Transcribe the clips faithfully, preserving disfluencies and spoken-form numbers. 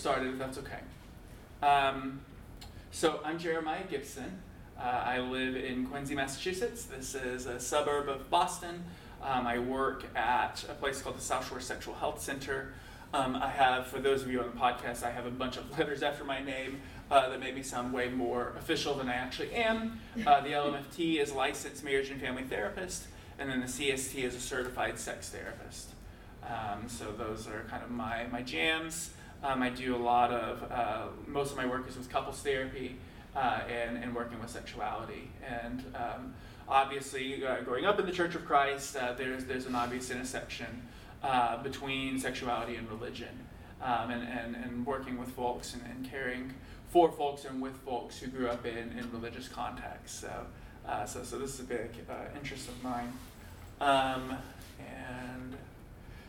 Started, if that's okay. Um, so I'm Jeremiah Gibson. Uh, I live in Quincy, Massachusetts. This is a suburb of Boston. Um, I work at a place called the South Shore Sexual Health Center. Um, I have, for those of you on the podcast, I have a bunch of letters after my name uh, that make me sound way more official than I actually am. Uh, the L M F T is licensed marriage and family therapist, and then the C S T is a certified sex therapist. Um, so those are kind of my, my jams. Um, I do a lot of, uh, most of my work is with couples therapy uh, and, and working with sexuality. And um, obviously, uh, growing up in the Church of Christ, uh, there's there's an obvious intersection uh, between sexuality and religion. Um, and, and, and working with folks and, and caring for folks and with folks who grew up in, in religious contexts. So, uh, so so this is a big uh, interest of mine. Um, and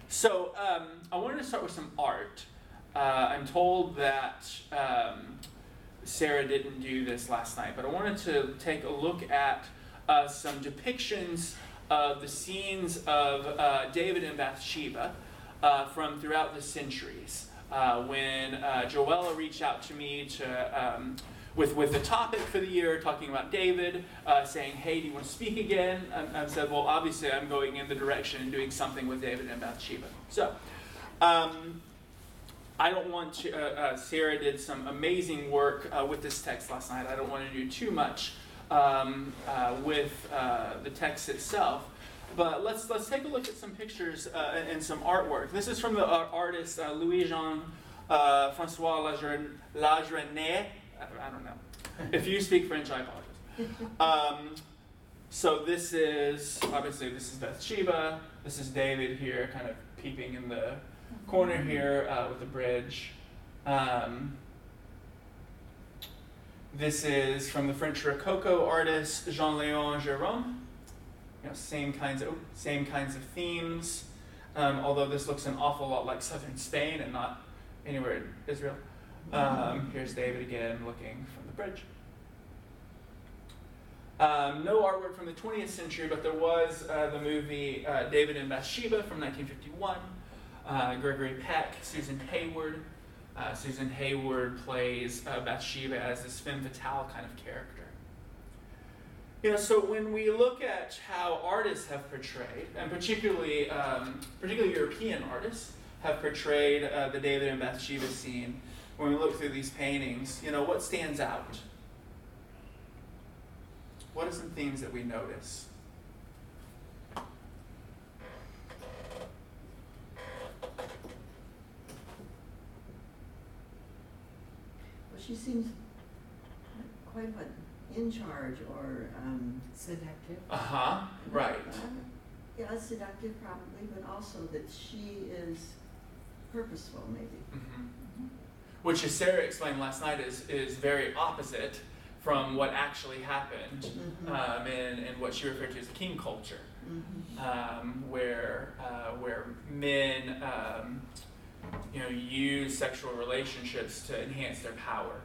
so um, I wanted to start with some art. Uh, I'm told that um, Sarah didn't do this last night, but I wanted to take a look at uh, some depictions of the scenes of uh, David and Bathsheba uh, from throughout the centuries. Uh, when uh, Joella reached out to me to um, with with the topic for the year, talking about David, uh, saying, hey, do you want to speak again? I, I said, well, obviously I'm going in the direction and doing something with David and Bathsheba. So. Um, I don't want to, uh, uh, Sarah did some amazing work uh, with this text last night. I don't want to do too much um, uh, with uh, the text itself. But let's let's take a look at some pictures uh, and some artwork. This is from the uh, artist uh, Louis-Jean-Francois Lagrenet. I don't know. If you speak French, I apologize. Um, so this is, obviously this is Bathsheba. This is David here, kind of peeping in the corner here uh, with the bridge. Um, this is from the French Rococo artist Jean-Léon Jérôme. You know, same kinds of same kinds of themes. Um, although this looks an awful lot like southern Spain and not anywhere in Israel. Um, here's David again looking from the bridge. Um, no artwork from the twentieth century, but there was uh, the movie uh, David and Bathsheba from nineteen fifty-one. Uh, Gregory Peck, Susan Hayward. Uh, Susan Hayward plays uh, Bathsheba as this femme fatale kind of character. You know, so when we look at how artists have portrayed, and particularly, um, particularly European artists have portrayed uh, the David and Bathsheba scene, when we look through these paintings, you know, what stands out? What are some themes that we notice? She seems not quite what in charge or um, seductive. Uh huh. Right. Uh, yeah, seductive probably, but also that she is purposeful, maybe. Mm-hmm. Mm-hmm. Which, as Sarah explained last night, is is very opposite from what actually happened mm-hmm. um, in in what she referred to as king culture, mm-hmm. um, where uh, where men. Um, you know, use sexual relationships to enhance their power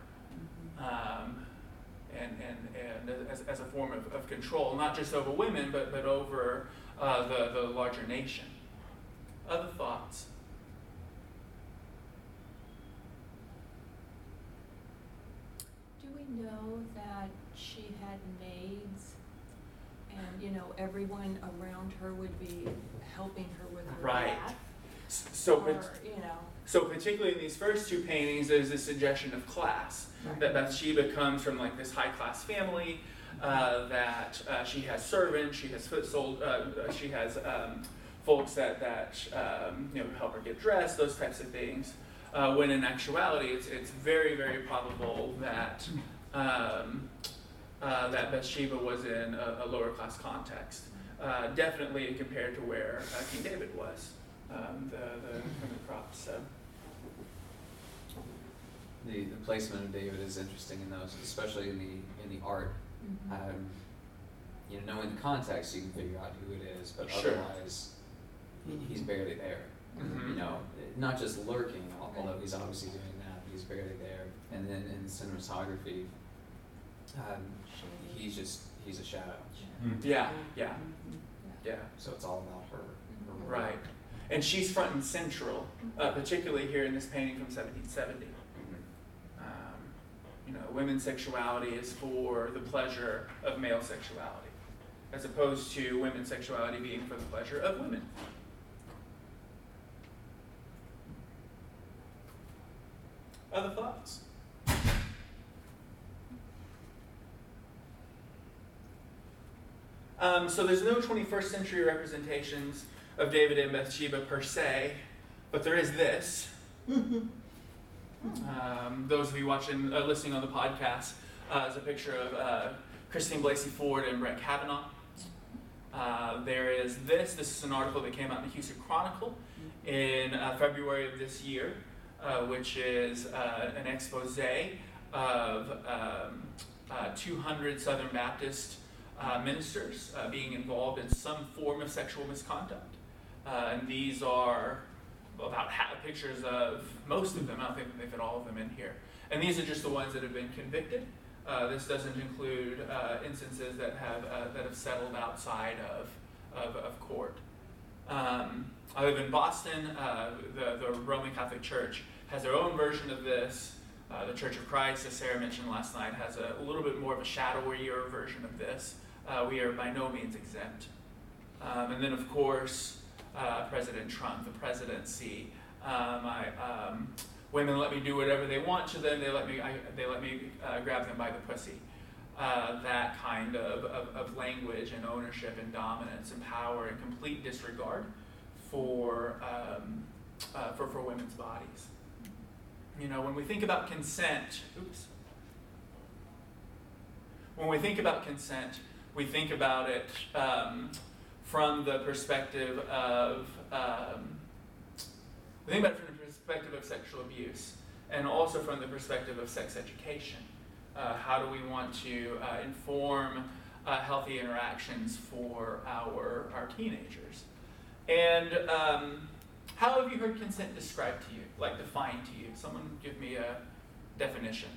um, and, and, and as, as a form of, of control, not just over women, but, but over uh, the, the larger nation. Other thoughts? Do we know that she had maids and, you know, everyone around her would be helping her with her right. bath? So, or, you know. so particularly in these first two paintings, there's this suggestion of class, right. that Bathsheba comes from like this high-class family, uh, that uh, she has servants, she has foot sold, uh, she has um, folks that, that um, you know, help her get dressed, those types of things, uh, when in actuality, it's, it's very, very probable that, um, uh, that Bathsheba was in a, a lower-class context, uh, definitely compared to where uh, King David was. Um, the, the, from the crops. So. The, the placement of David is interesting in those, especially in the in the art. Mm-hmm. Um, you know, knowing the context, you can figure out who it is, but sure. otherwise, he, he's barely there. Mm-hmm. You know, not just lurking, although he's obviously doing that, but he's barely there. And then in cinematography, um, he's just he's a shadow. Mm-hmm. Yeah, yeah, yeah. So it's all about her. her right. And she's front and central, uh, particularly here in this painting from seventeen seventy. you know, women's sexuality is for the pleasure of male sexuality, as opposed to women's sexuality being for the pleasure of women. Other thoughts? Um, so there's no twenty-first century representations of David and Bathsheba per se, but there is this. Um, those of you watching, uh, listening on the podcast, uh, is a picture of uh, Christine Blasey Ford and Brett Kavanaugh. Uh, there is this. This is an article that came out in the Houston Chronicle in uh, February of this year, uh, which is uh, an expose of um, uh, two hundred Southern Baptist uh, ministers uh, being involved in some form of sexual misconduct. Uh, and these are about half pictures of most of them. I don't think they fit all of them in here. And these are just the ones that have been convicted. Uh, this doesn't include uh, instances that have uh, that have settled outside of of, of court. Um, I live in Boston. Uh, the, the Roman Catholic Church has their own version of this. Uh, the Church of Christ, as Sarah mentioned last night, has a, a little bit more of a shadowier version of this. Uh, we are by no means exempt. Um, and then, of course, Uh, President Trump, the presidency. Um, I, um, women let me do whatever they want to them. They let me. I, they let me uh, grab them by the pussy. Uh, that kind of, of, of language and ownership and dominance and power and complete disregard for um, uh, for for women's bodies. You know, when we think about consent, oops. When we think about consent, we think about it. Um, From the perspective of, um, think about it from the perspective of sexual abuse, and also from the perspective of sex education. Uh, how do we want to uh, inform uh, healthy interactions for our our teenagers? And um, how have you heard consent described to you, like defined to you? Someone give me a definition.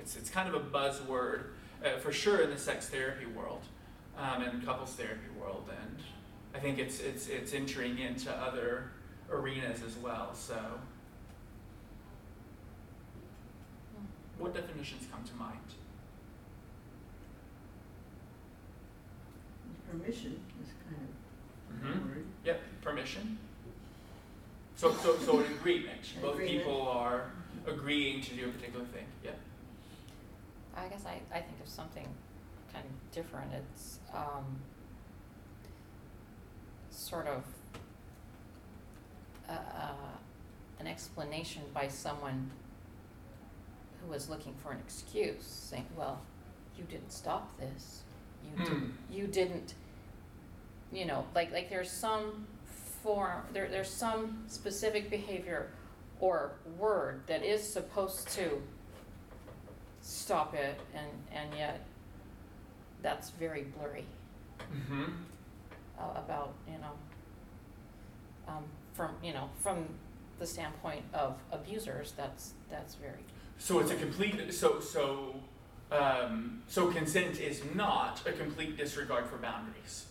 It's it's kind of a buzzword, uh, for sure in the sex therapy world. Um, and couples therapy world, and I think it's it's it's entering into other arenas as well. So, what definitions come to mind? Permission is kind of. Mm-hmm. Word. Yep, permission. So so so an agreement. Both agreement. People are agreeing to do a particular thing. Yep. I guess I, I think of something kind of different. It's um, sort of uh, an explanation by someone who was looking for an excuse, saying, well, you didn't stop this. You, didn't, you didn't, you know, like like there's some form, there there's some specific behavior or word that is supposed to stop it, and, and yet that's very blurry. Mm-hmm. uh, about, you know, um, from, you know, from the standpoint of abusers, that's that's very. So it's a complete. So so um, so consent is not a complete disregard for boundaries.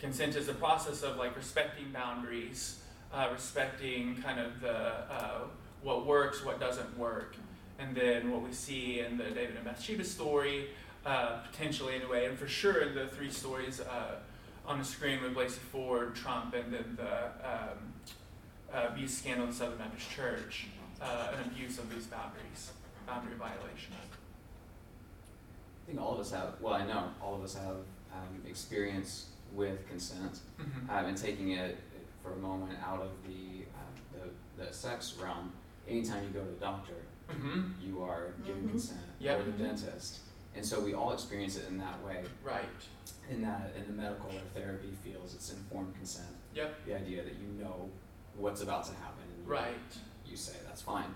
Consent is a process of like respecting boundaries, uh, respecting kind of the uh, what works, what doesn't work, and then what we see in the David and Bathsheba story. Uh, potentially anyway, and for sure in the three stories uh, on the screen with Blasey Ford, Trump, and then the um, uh, abuse scandal in the Southern Baptist Church, uh, an abuse of these boundaries, boundary violation. I think all of us have, well I know, all of us have um, experience with consent, mm-hmm. um, and taking it for a moment out of the, uh, the, the sex realm. Anytime you go to the doctor, mm-hmm. you are giving mm-hmm. consent, yep. or the dentist. And so we all experience it in that way. Right. In that, in the medical or therapy fields, it's informed consent. Yep. The idea that you know what's about to happen. And right. You, you say, that's fine.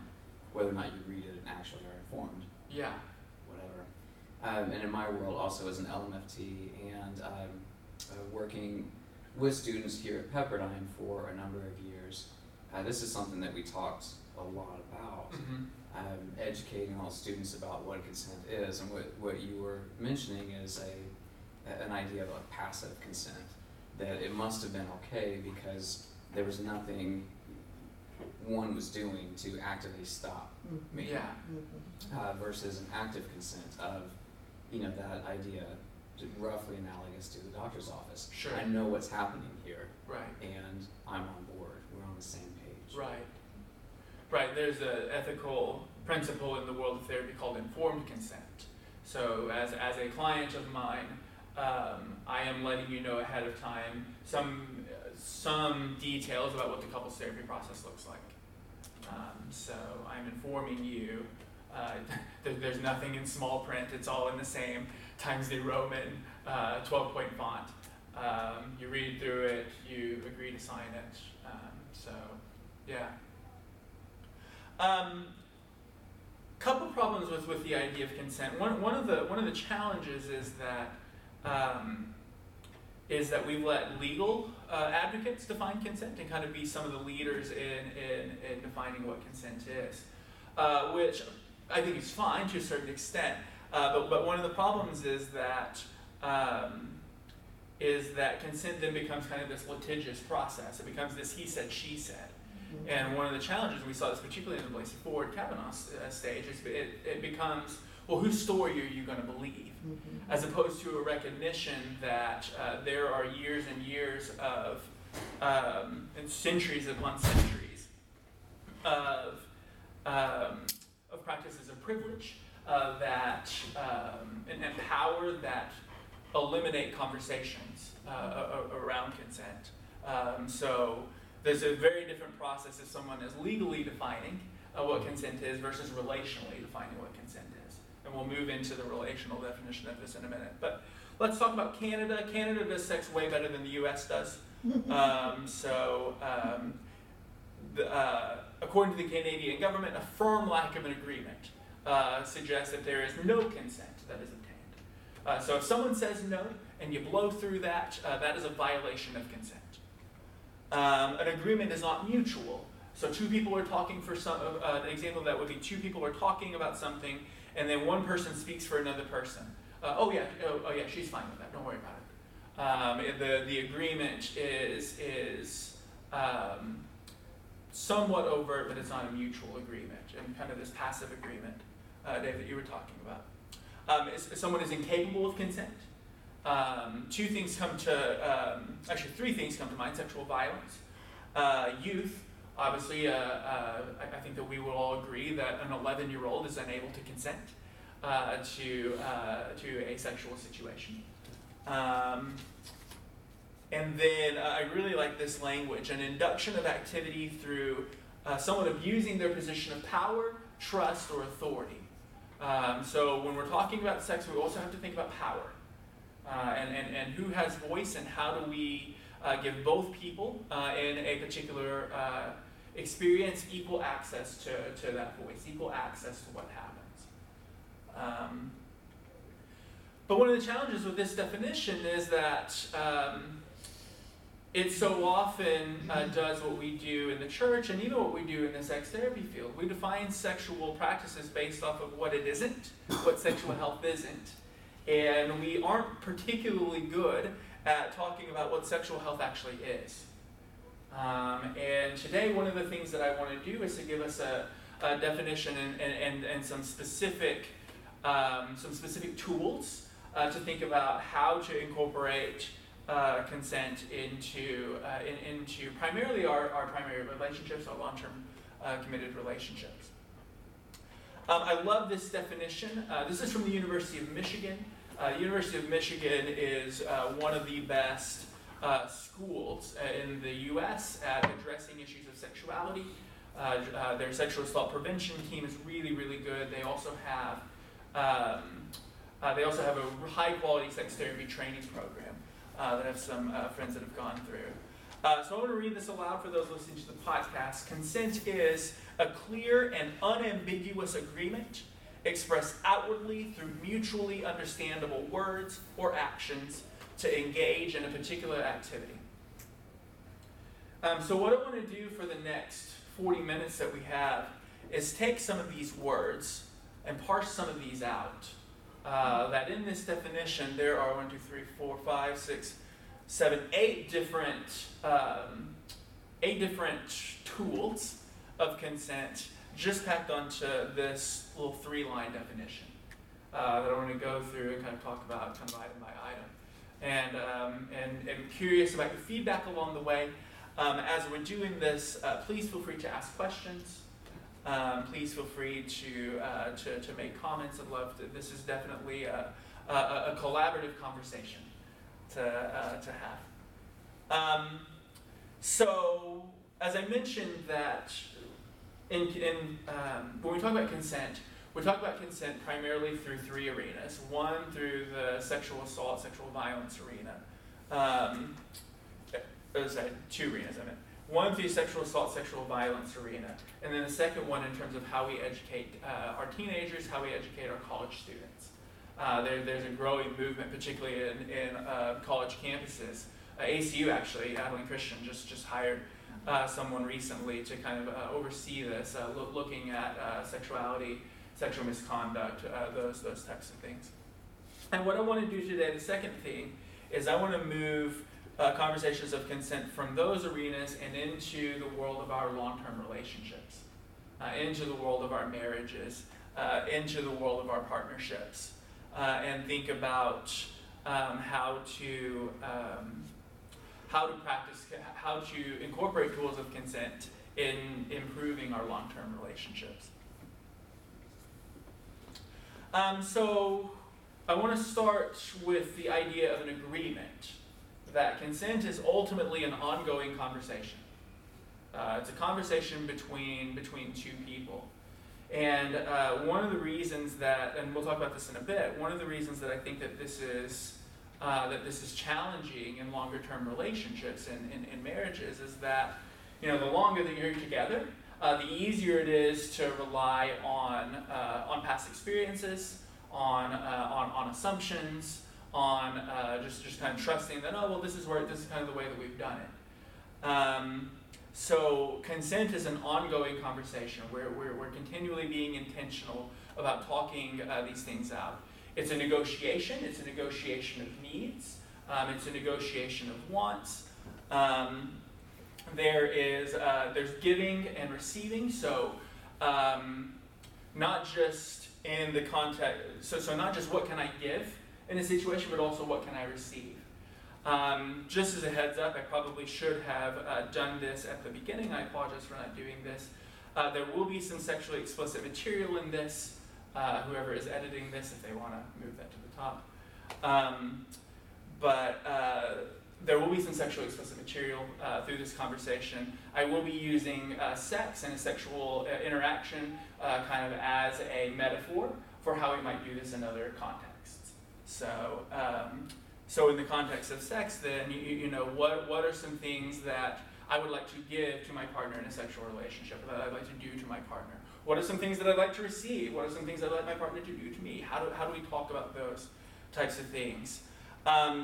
Whether or not you read it and actually are informed. Yeah. Whatever. Um, and in my world also as an L M F T and um, uh, working with students here at Pepperdine for a number of years, uh, this is something that we talked a lot about. Mm-hmm. Um, educating all students about what consent is, and what, what you were mentioning is a an idea of like passive consent, that it must have been okay because there was nothing one was doing to actively stop me, yeah. uh, versus an active consent of, you know, that idea roughly analogous to the doctor's office. Sure. I know what's happening here, right, and I'm on board. We're on the same page. Right. Right. There's an ethical principle in the world of therapy called informed consent. So as as a client of mine, um, I am letting you know ahead of time some some details about what the couples therapy process looks like. Um, so I'm informing you. Uh, there, there's nothing in small print. It's all in the same Times New Roman uh, twelve-point font. Um, you read through it. You agree to sign it. Um, so, yeah. Um, couple problems with, with the idea of consent. One one of the one of the challenges is that um, is that we let legal uh, advocates define consent and kind of be some of the leaders in in, in defining what consent is, uh, which I think is fine to a certain extent. Uh, but but one of the problems is that um, is that consent then becomes kind of this litigious process. It becomes this he said, she said. And one of the challenges, we saw this particularly in the Blasey Ford Kavanaugh uh, stage, is it, it becomes, well, whose story are you going to believe? Mm-hmm. As opposed to a recognition that uh, there are years and years of, um, and centuries upon centuries of, um, of practices of privilege uh, that, um, and, and power that eliminate conversations uh, around consent. Um, so, There's a very different process if someone is legally defining uh, what consent is versus relationally defining what consent is. And we'll move into the relational definition of this in a minute. But let's talk about Canada. Canada does sex way better than the U S does. Um, so um, the, uh, according to the Canadian government, a firm lack of an agreement uh, suggests that there is no consent that is obtained. Uh, so if someone says no and you blow through that, uh, that is a violation of consent. Um, an agreement is not mutual. So two people are talking for some, uh, an example of that would be two people are talking about something and then one person speaks for another person. Uh, oh yeah, oh, oh yeah, she's fine with that, don't worry about it. Um, the, the agreement is, is um, somewhat overt, but it's not a mutual agreement and kind of this passive agreement, uh, Dave, that you were talking about. Um, is, someone is incapable of consent. Um, two things come to, um, actually three things come to mind, sexual violence. Uh, youth, obviously, uh, uh, I, I think that we will all agree that an eleven-year-old is unable to consent uh, to, uh, to a sexual situation. Um, and then uh, I really like this language, an induction of activity through uh, someone abusing their position of power, trust, or authority. Um, so when we're talking about sex, we also have to think about power. Uh, and, and, and who has voice and how do we uh, give both people uh, in a particular uh, experience equal access to, to that voice, equal access to what happens. Um, but one of the challenges with this definition is that um, it so often uh, does what we do in the church and even what we do in the sex therapy field. We define sexual practices based off of what it isn't, what sexual health isn't. And we aren't particularly good at talking about what sexual health actually is. Um, and today, one of the things that I want to do is to give us a, a definition and, and, and some specific um, some specific tools uh, to think about how to incorporate uh, consent into uh, in, into primarily our, our primary relationships, our long-term uh, committed relationships. Um, I love this definition. Uh, this is from the University of Michigan. Uh, University of Michigan is uh, one of the best uh, schools in the U S at addressing issues of sexuality. Uh, uh, their sexual assault prevention team is really, really good. They also have um, uh, they also have a high-quality sex therapy training program uh, that I have some uh, friends that have gone through. Uh, so I'm going to read this aloud for those listening to the podcast. Consent is a clear and unambiguous agreement expressed outwardly through mutually understandable words or actions to engage in a particular activity. Um, so what I want to do for the next forty minutes that we have is take some of these words and parse some of these out. Uh, that in this definition there are one, two, three, four, five, six, seven, eight different um, eight different tools of consent just packed onto this little three-line definition uh, that I want to go through and kind of talk about kind of item by item. And um, and I'm curious about your feedback along the way. Um, as we're doing this, uh, please feel free to ask questions. Um, please feel free to, uh, to to make comments. I'd love to. This is definitely a, a, a collaborative conversation to uh, to have. Um, so as I mentioned that in in um, when we talk about consent, we talk about consent primarily through three arenas. One, through the sexual assault, sexual violence arena. Um, sorry, two arenas, I meant. One, through sexual assault, sexual violence arena. And then the second one in terms of how we educate uh, our teenagers, how we educate our college students. Uh, there, there's a growing movement, particularly in, in uh, college campuses. Uh, A C U, actually, Adelphi Christian, just, just hired uh, someone recently to kind of uh, oversee this, uh, lo- looking at uh, sexuality, sexual misconduct, uh, those those types of things. And what I want to do today, the second thing, is I want to move uh, conversations of consent from those arenas and into the world of our long-term relationships, uh, into the world of our marriages, uh, into the world of our partnerships, uh, and think about um, how to um, how to practice, how to incorporate tools of consent in improving our long-term relationships. Um, so I want to start with the idea of an agreement that consent is ultimately an ongoing conversation. Uh, it's a conversation between between two people. And uh, one of the reasons that, and we'll talk about this in a bit, one of the reasons that I think that this is uh, that this is challenging in longer term relationships and in marriages is that, you know, the longer that you're together, Uh, the easier it is to rely on uh, on past experiences, on uh, on, on assumptions, on uh, just just kind of trusting that oh well this is where this is kind of the way that we've done it. Um, so consent is an ongoing conversation where we're we're continually being intentional about talking uh, these things out. It's a negotiation. It's a negotiation of needs. Um, it's a negotiation of wants. Um, There is uh, there's giving and receiving, so um, not just in the context. So so not just what can I give in a situation, but also what can I receive. Um, just as a heads up, I probably should have uh, done this at the beginning. I apologize for not doing this. Uh, there will be some sexually explicit material in this. Uh, whoever is editing this, if they want to move that to the top, um, but. Uh, There will be some sexually explicit material uh, through this conversation. I will be using uh, sex and a sexual uh, interaction uh, kind of as a metaphor for how we might do this in other contexts. So, um, so in the context of sex, then you, you know what what are some things that I would like to give to my partner in a sexual relationship, that I'd like to do to my partner. What are some things that I'd like to receive? What are some things I'd like my partner to do to me? How do how do we talk about those types of things? Um,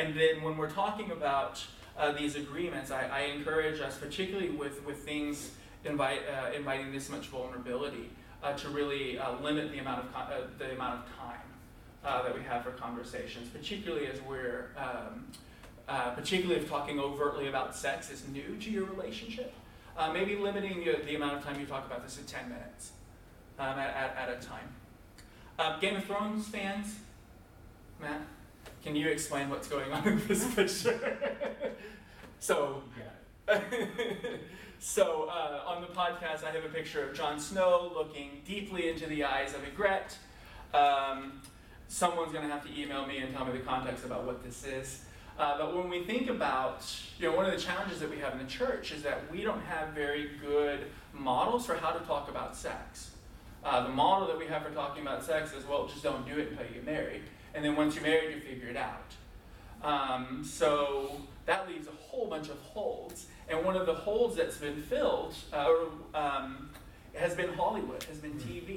And then when we're talking about uh, these agreements, I, I encourage us, particularly with, with things invite, uh, inviting this much vulnerability, uh, to really uh, limit the amount of con- uh, the amount of time uh, that we have for conversations, particularly as we're, um, uh, particularly if talking overtly about sex is new to your relationship, uh, maybe limiting your, the amount of time you talk about this to ten minutes um, at, at, at a time. Uh, Game of Thrones fans, Matt? Can you explain what's going on in this picture? so, so uh, on the podcast, I have a picture of Jon Snow looking deeply into the eyes of Ygritte. Um, someone's going to have to email me and tell me the context about what this is. Uh, but when we think about, you know, one of the challenges that we have in the church is that we don't have very good models for how to talk about sex. Uh, the model that we have for talking about sex is, well, just don't do it until you get married. And then once you're married, you figure it out. Um, so that leaves a whole bunch of holes. And one of the holes that's been filled uh, or, um, has been Hollywood, has been T V,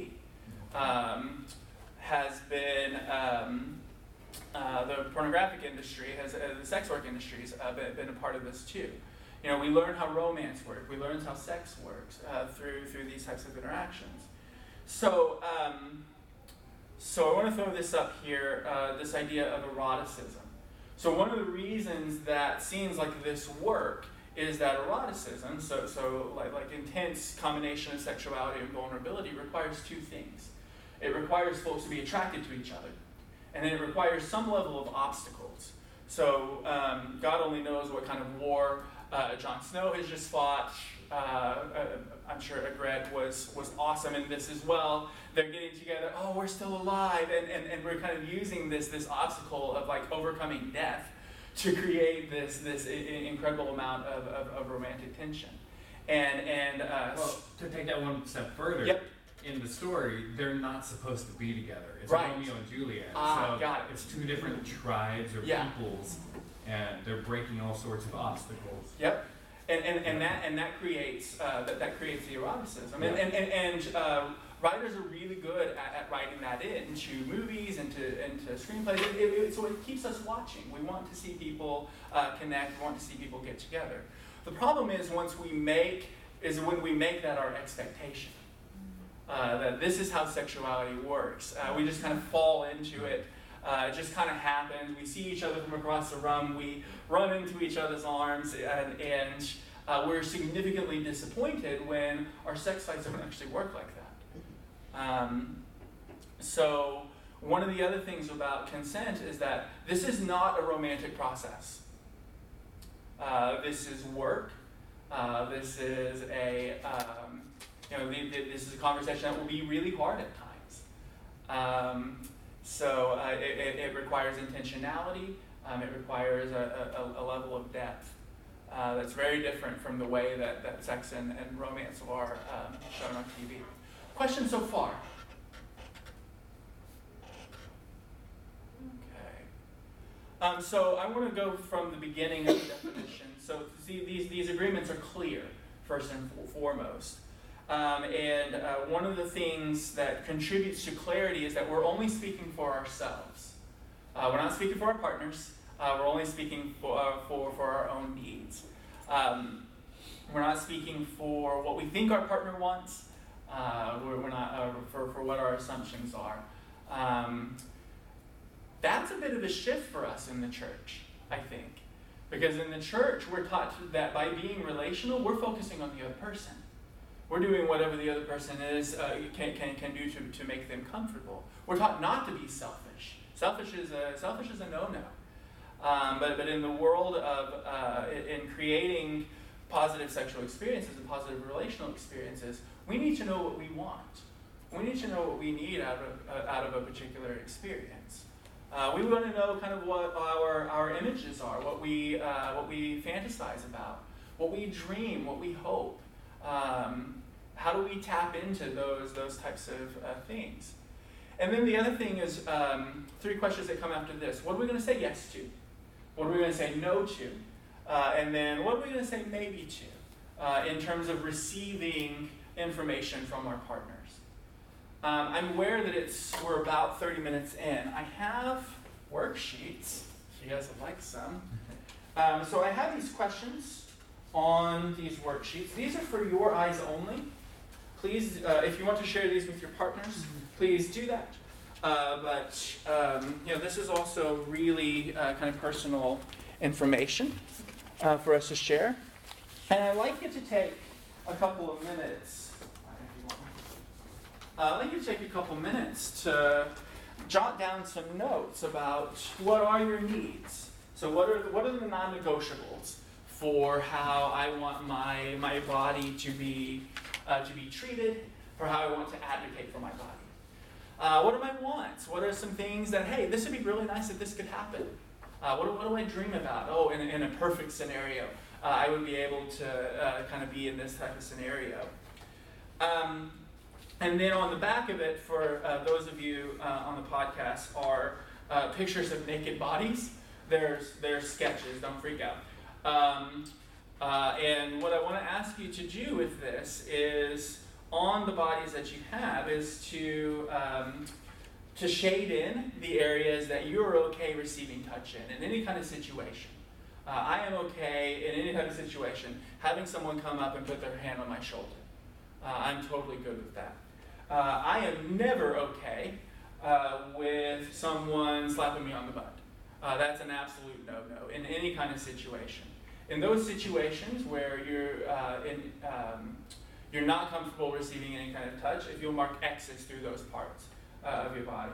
um, has been um, uh, the pornographic industry, has uh, the sex work industry has uh, been, been a part of this too. You know, we learn how romance works. We learn how sex works uh, through through these types of interactions. So. Um, So I want to throw this up here, uh, this idea of eroticism. So one of the reasons that scenes like this work is that eroticism, so so like, like intense combination of sexuality and vulnerability, requires two things. It requires folks to be attracted to each other, and then it requires some level of obstacles. So um, God only knows what kind of war uh, Jon Snow has just fought. Uh, uh, I'm sure Ygritte was was awesome in this as well. They're getting together, oh, we're still alive, and, and, and we're kind of using this this obstacle of like overcoming death to create this this I- incredible amount of, of, of romantic tension. And and uh, well, to take that one step further, yep. In the story, they're not supposed to be together. It's right. Romeo and Juliet. Ah, so got it. It's two different tribes or yeah. peoples, and they're breaking all sorts of obstacles. Yep. And and, and that and that creates uh, that that creates the eroticism. Yeah. And and and, and uh, writers are really good at, at writing that in to movies and to and to screenplays. It, it, it, so it keeps us watching. We want to see people uh, connect. We want to see people get together. The problem is once we make is when we make that our expectation. Uh, that this is how sexuality works. Uh, we just kind of fall into it. Uh, it just kind of happens. We see each other from across the room. We run into each other's arms, and, and uh, we're significantly disappointed when our sex lives don't actually work like that. Um, so one of the other things about consent is that this is not a romantic process. Uh, this is work. Uh, this is a... Um, You know, this is a conversation that will be really hard at times. Um, so uh, it, it, it requires intentionality. Um, it requires a, a, a level of depth uh, that's very different from the way that, that sex and, and romance are um, shown on T V. Questions so far? Okay. Um, so I want to go from the beginning of the definition. So see, these, these agreements are clear, first and foremost. Um, and uh, one of the things that contributes to clarity is that we're only speaking for ourselves. Uh, we're not speaking for our partners. Uh, we're only speaking for, uh, for, for our own needs. Um, we're not speaking for what we think our partner wants. Uh, we're, we're not uh, for, for what our assumptions are. Um, that's a bit of a shift for us in the church, I think. Because in the church, we're taught that by being relational, we're focusing on the other person. We're doing whatever the other person is uh, can, can can do to, to make them comfortable. We're taught not to be selfish. Selfish is a selfish is a no-no. Um, but but in the world of uh, in creating positive sexual experiences and positive relational experiences, we need to know what we want. We need to know what we need out of uh, out of a particular experience. Uh, we want to know kind of what our our images are, what we uh, what we fantasize about, what we dream, what we hope. Um, how do we tap into those those types of uh, things? And then the other thing is um, three questions that come after this. What are we going to say yes to? What are we going to say no to? Uh, and then what are we going to say maybe to uh, in terms of receiving information from our partners? Um, I'm aware that it's we're about thirty minutes in. I have worksheets, if you guys would like some. Um, so I have these questions on these worksheets. These are for your eyes only. Please, uh, if you want to share these with your partners, mm-hmm. please do that. Uh, but um, you know, this is also really uh, kind of personal information uh, for us to share. And I'd like you to take a couple of minutes. Uh, I'd like you to take a couple minutes to jot down some notes about what are your needs. So what are what are the non-negotiables for how I want my my body to be uh, to be treated, for how I want to advocate for my body. Uh, what are my wants? What are some things that, hey, this would be really nice if this could happen? Uh, what, what do I dream about? Oh, in, in a perfect scenario, uh, I would be able to uh, kind of be in this type of scenario. Um, and then on the back of it, for uh, those of you uh, on the podcast, are uh, pictures of naked bodies. There's, there's sketches, don't freak out. Um, uh, and what I want to ask you to do with this is, on the bodies that you have, is to um, to shade in the areas that you're okay receiving touch in, in any kind of situation. Uh, I am okay in any kind of situation having someone come up and put their hand on my shoulder. Uh, I'm totally good with that. Uh, I am never okay uh, with someone slapping me on the butt. Uh, that's an absolute no-no in any kind of situation. in those situations where you're uh, in, um, you're not comfortable receiving any kind of touch, if you'll mark X's through those parts uh, of your body.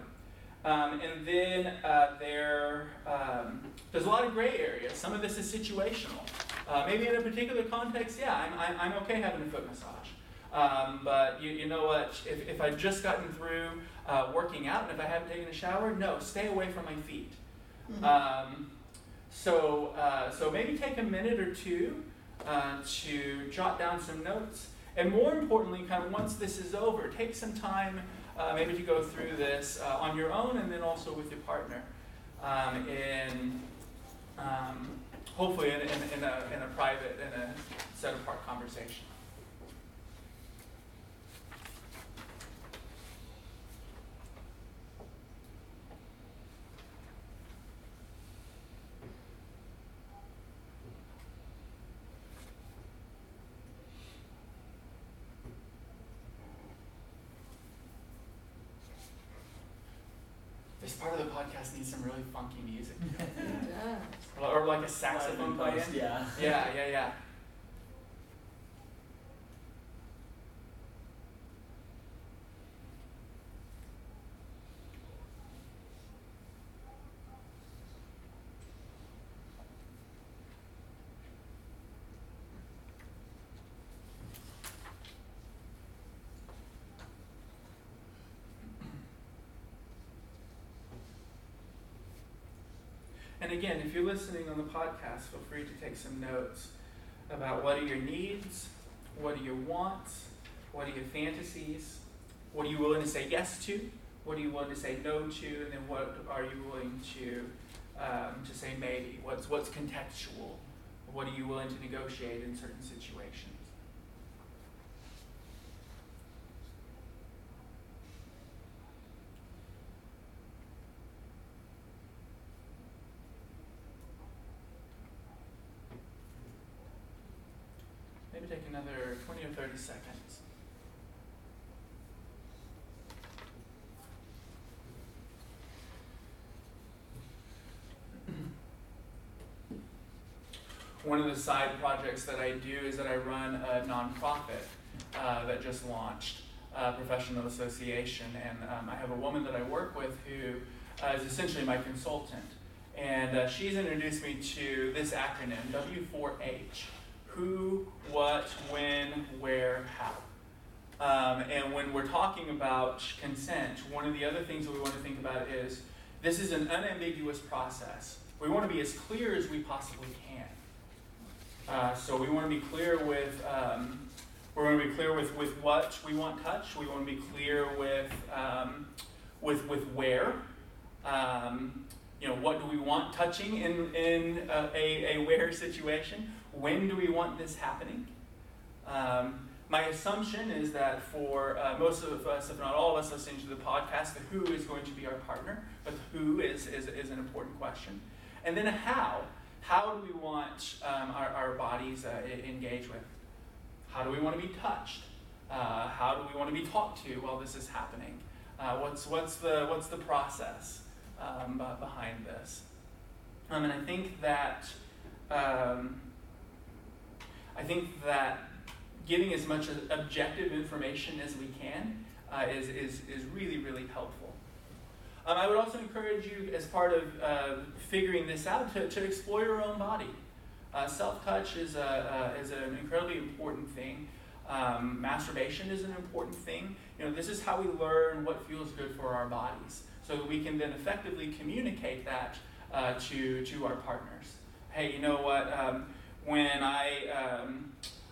Um, and then uh, there, um, there's a lot of gray areas. Some of this is situational. Uh, maybe in a particular context, yeah, I'm, I'm, I'm okay having a foot massage. Um, but you, you know what, if, if I've just gotten through uh, working out and if I haven't taken a shower, no, stay away from my feet. Mm-hmm. Um, so, uh, so maybe take a minute or two uh, to jot down some notes. And more importantly, kind of once this is over, take some time Uh, maybe to go through this uh, on your own and then also with your partner um, in um, hopefully in, in, in, a, in a private and a set apart conversation. Part of the podcast needs some really funky music. Yeah. Or like a saxophone playing. Yeah. Yeah, yeah, yeah. And again, if you're listening on the podcast, feel free to take some notes about what are your needs, what are your wants, what are your fantasies, what are you willing to say yes to, what are you willing to say no to, and then what are you willing to um, to say maybe, what's, what's contextual, what are you willing to negotiate in certain situations. Take another twenty or thirty seconds. One of the side projects that I do is that I run a nonprofit uh, that just launched a professional association, and um, I have a woman that I work with who uh, is essentially my consultant, and uh, she's introduced me to this acronym, W four H. Who, what, when, where, how. Um, and when we're talking about consent, one of the other things that we want to think about is this is an unambiguous process. We want to be as clear as we possibly can. Uh, so we want to be clear with um, we're going to be clear with, with what we want touched. We want to be clear with um, with with where. Um, you know, what do we want touching in in uh, a a where situation? When do we want this happening? Um, my assumption is that for uh, most of us, if not all of us listening to the podcast, the who is going to be our partner, but the who is, is, is an important question. And then a how. How do we want um, our, our bodies uh, engaged with? How do we want to be touched? Uh, how do we want to be talked to while this is happening? Uh, what's, what's, the, what's the process um, behind this? Um, and I think that... Um, I think that giving as much objective information as we can uh, is, is, is really, really helpful. Um, I would also encourage you, as part of uh, figuring this out, to, to explore your own body. Uh, self-touch is, a, uh, is an incredibly important thing. Um, masturbation is an important thing. You know, this is how we learn what feels good for our bodies, so that we can then effectively communicate that uh, to, to our partners. Hey, you know what? Um, When I, um,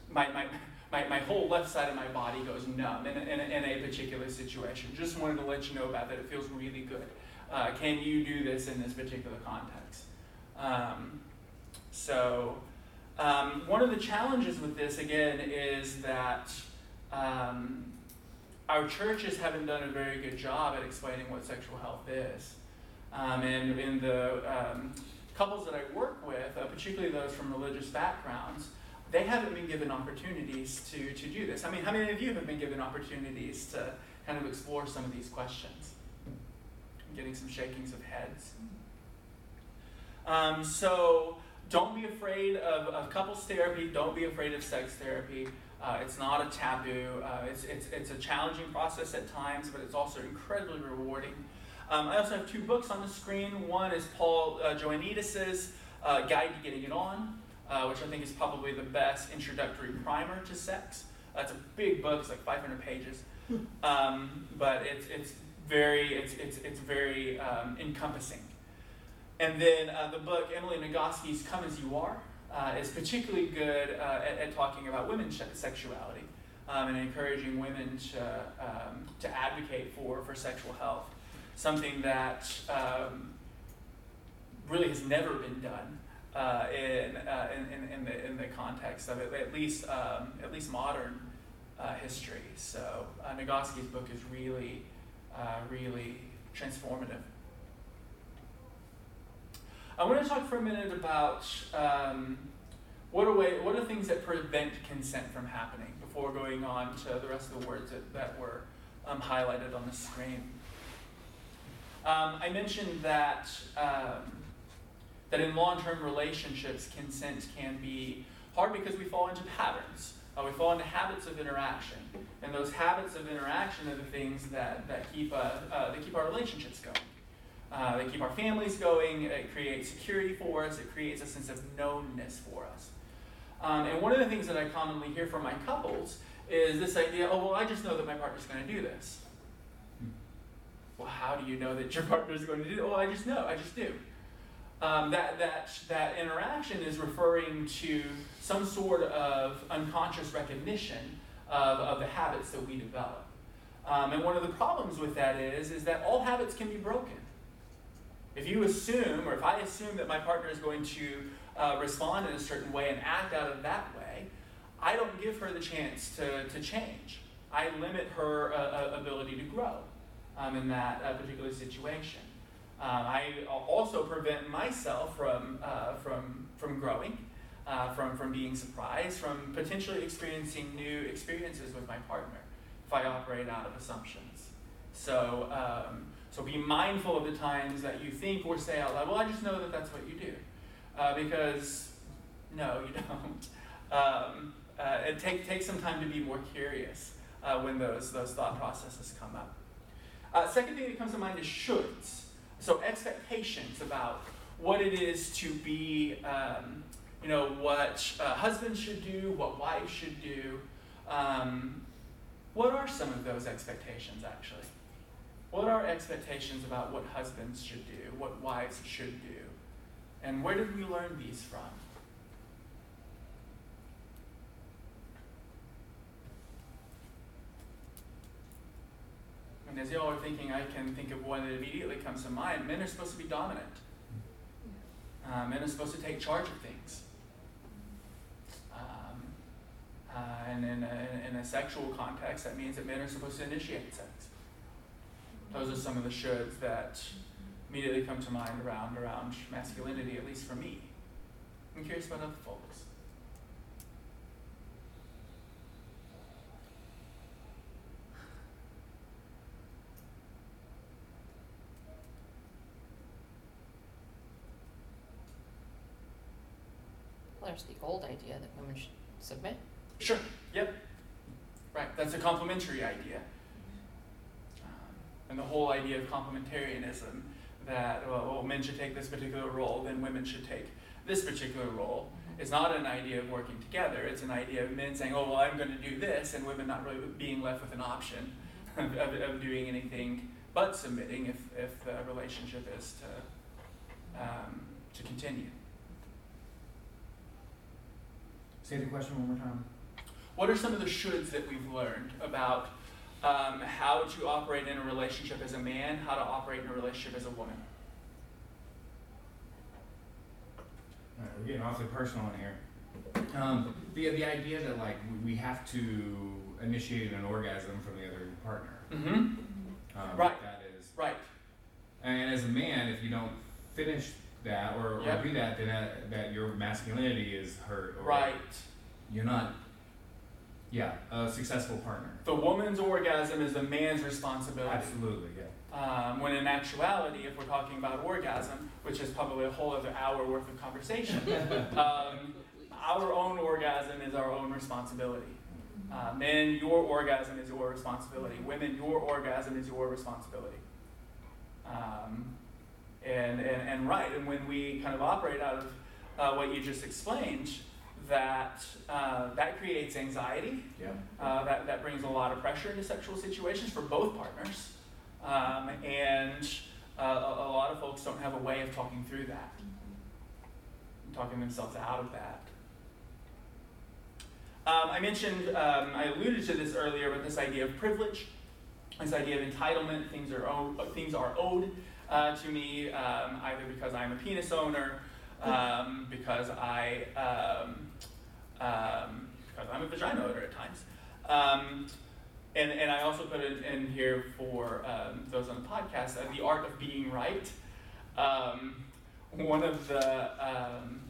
my, my, my, my whole left side of my body goes numb in a, in, a, in a particular situation. Just wanted to let you know about that. It feels really good. Uh, can you do this in this particular context? Um, so um, one of the challenges with this, again, is that um, our churches haven't done a very good job at explaining what sexual health is. Um, and in the... Um, couples that I work with, uh, particularly those from religious backgrounds, they haven't been given opportunities to, to do this. I mean, how many of you have been given opportunities to kind of explore some of these questions? I'm getting some shakings of heads. Um, so Don't be afraid of, of couples therapy. Don't be afraid of sex therapy. Uh, it's not a taboo. Uh, it's, it's, it's a challenging process at times, but it's also incredibly rewarding. Um, I also have two books on the screen. One is Paul uh, Joannidis' uh, Guide to Getting It On, uh, which I think is probably the best introductory primer to sex. That's uh, a big book. It's like five hundred pages, um, but it's it's very it's it's it's very um, encompassing. And then uh, the book Emily Nagoski's Come as You Are uh, is particularly good uh, at, at talking about women's sexuality um, and encouraging women to um, to advocate for for sexual health, something that um, really has never been done uh, in, uh, in in the in the context of it, at least um, at least modern uh, history. So uh, Nagoski's book is really uh, really transformative. I want to talk for a minute about um, what are way, what are things that prevent consent from happening before going on to the rest of the words that, that were um, highlighted on the screen. Um, I mentioned that um, that in long-term relationships, consent can be hard because we fall into patterns. Uh, we fall into habits of interaction, and those habits of interaction are the things that that keep uh, uh, that keep our relationships going. Uh, they keep our families going, it creates security for us, it creates a sense of knownness for us. Um, and one of the things that I commonly hear from my couples is this idea, oh, well, I just know that my partner's going to do this. Well, how do you know that your partner's going to do it? Well, I just know, I just do. Um, that, that, that interaction is referring to some sort of unconscious recognition of, of the habits that we develop. Um, and one of the problems with that is, is that all habits can be broken. If you assume, or if I assume that my partner is going to uh, respond in a certain way and act out of that way, I don't give her the chance to, to change. I limit her uh, ability to grow um, in that uh, particular situation. Um, I also prevent myself from uh, from from growing, uh, from, from being surprised, from potentially experiencing new experiences with my partner if I operate out of assumptions. So. Um, So be mindful of the times that you think or say out loud, well, I just know that that's what you do. Uh, because, no, you don't. Um, uh, it take, take some time to be more curious uh, when those, those thought processes come up. Uh, second thing that comes to mind is shoulds. So expectations about what it is to be, um, you know, what uh, husbands should do, what wives should do. Um, what are some of those expectations, actually? What are expectations about what husbands should do, what wives should do? And where did we learn these from? And as y'all are thinking, I can think of one that immediately comes to mind. Men are supposed to be dominant. Uh, men are supposed to take charge of things. Um, uh, and in a, in a sexual context, that means that men are supposed to initiate sex. Those are some of the shoulds that immediately come to mind around around masculinity, at least for me. I'm curious about other folks. Well, there's the old idea that women should submit. Sure. Yep. Right. That's a complementary idea. And the whole idea of complementarianism, that well, men should take this particular role, then women should take this particular role, is not an idea of working together. It's an idea of men saying, oh, well, I'm going to do this, and women not really being left with an option of, of, of doing anything but submitting if, if the relationship is to, um, to continue. Say the question one more time. What are some of the shoulds that we've learned about Um, how to operate in a relationship as a man, how to operate in a relationship as a woman? Uh, we're getting awfully personal in here. Um, the the idea that like we have to initiate an orgasm from the other partner. Mm-hmm. Um, right. That is right. And as a man, if you don't finish that or, yep. or do that, then that, that your masculinity is hurt. Or right. You're not. Yeah, a successful partner. The woman's orgasm is the man's responsibility. Absolutely, yeah. Um, when in actuality, if we're talking about orgasm, which is probably a whole other hour worth of conversation, um, our own orgasm is our own responsibility. Uh, men, your orgasm is your responsibility. Women, your orgasm is your responsibility. Um, and, and, and right, and when we kind of operate out of uh, what you just explained, that uh, that creates anxiety. Yeah. Uh, that, that brings a lot of pressure into sexual situations for both partners. Um, and uh, a, a lot of folks don't have a way of talking through that, and talking themselves out of that. Um, I mentioned, um, I alluded to this earlier, but this idea of privilege, this idea of entitlement, things are owed, things are owed uh, to me, um, either because I'm a penis owner, um, because I, um, um, because I'm a vagina owner at times. Um, And, and I also put it in here for um, those on the podcast, uh, the art of being right. Um, one of the um,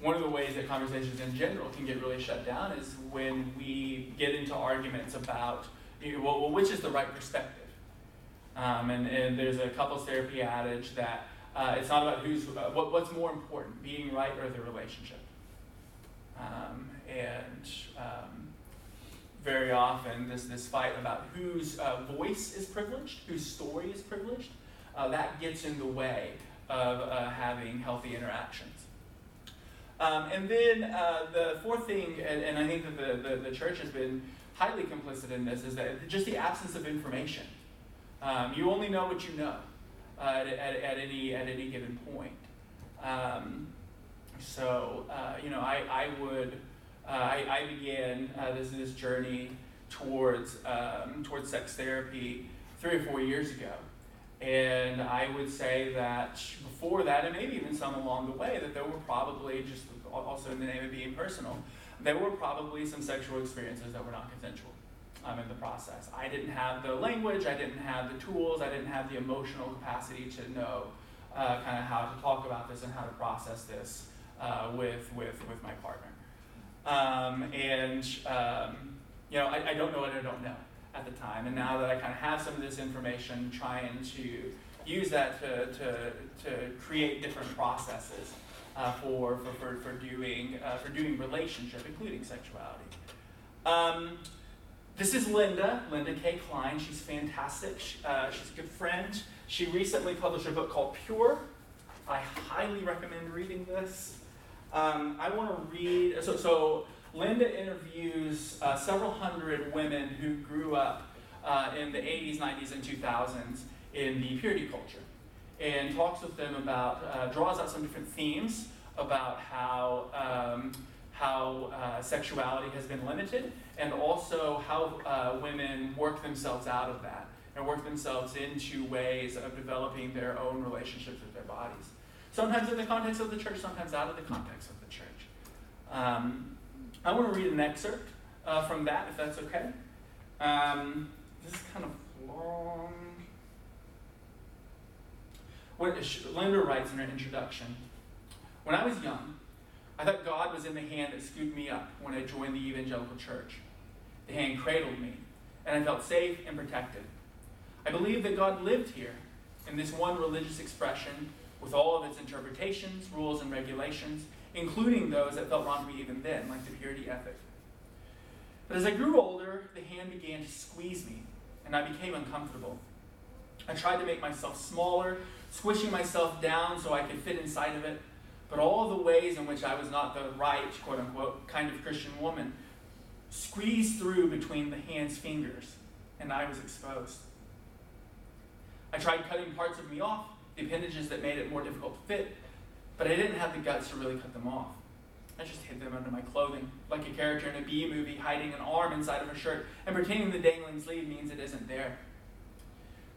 one of the ways that conversations in general can get really shut down is when we get into arguments about, you know, well, which is the right perspective. Um, and, and there's a couples therapy adage that uh, it's not about who's uh, what, what's more important, being right or the relationship. Um, and um, Very often, this this fight about whose uh, voice is privileged, whose story is privileged, uh, that gets in the way of uh, having healthy interactions. Um, and then uh, the fourth thing, and, and I think that the, the, the church has been highly complicit in this, is that just the absence of information. Um, you only know what you know uh, at, at, at any at any given point. Um, so uh, you know, I I would. Uh, I, I began uh, this this journey towards um, towards sex therapy three or four years ago, and I would say that before that, and maybe even some along the way, that there were probably, just also in the name of being personal, there were probably some sexual experiences that were not consensual um, in the process. I didn't have the language, I didn't have the tools, I didn't have the emotional capacity to know uh, kind of how to talk about this and how to process this uh, with with with my partner. Um, and, um, you know, I, I don't know what I don't know at the time. And now that I kind of have some of this information, trying to use that to to, to create different processes uh, for, for, for, for, doing, uh, for doing relationship, including sexuality. Um, this is Linda, Linda K. Klein. She's fantastic. She, uh, she's a good friend. She recently published a book called Pure. I highly recommend reading this. Um, I want to read, so, so Linda interviews uh, several hundred women who grew up uh, in the eighties, nineties, and two thousands in the purity culture, and talks with them about, uh, draws out some different themes about how um, how uh, sexuality has been limited, and also how uh, women work themselves out of that, and work themselves into ways of developing their own relationships with their bodies. Sometimes in the context of the church, sometimes out of the context of the church. Um, I want to read an excerpt uh, from that, if that's okay. Um, this is kind of long. When, Linda writes in her introduction, "When I was young, I thought God was in the hand that scooped me up when I joined the evangelical church. The hand cradled me, and I felt safe and protected. I believed that God lived here in this one religious expression, with all of its interpretations, rules, and regulations, including those that felt wrong to me even then, like the purity ethic. But as I grew older, the hand began to squeeze me, and I became uncomfortable. I tried to make myself smaller, squishing myself down so I could fit inside of it, but all the ways in which I was not the right, quote-unquote, kind of Christian woman squeezed through between the hand's fingers, and I was exposed. I tried cutting parts of me off, appendages that made it more difficult to fit, but I didn't have the guts to really cut them off. I just hid them under my clothing, like a character in a B movie hiding an arm inside of a shirt and pretending the dangling sleeve means it isn't there.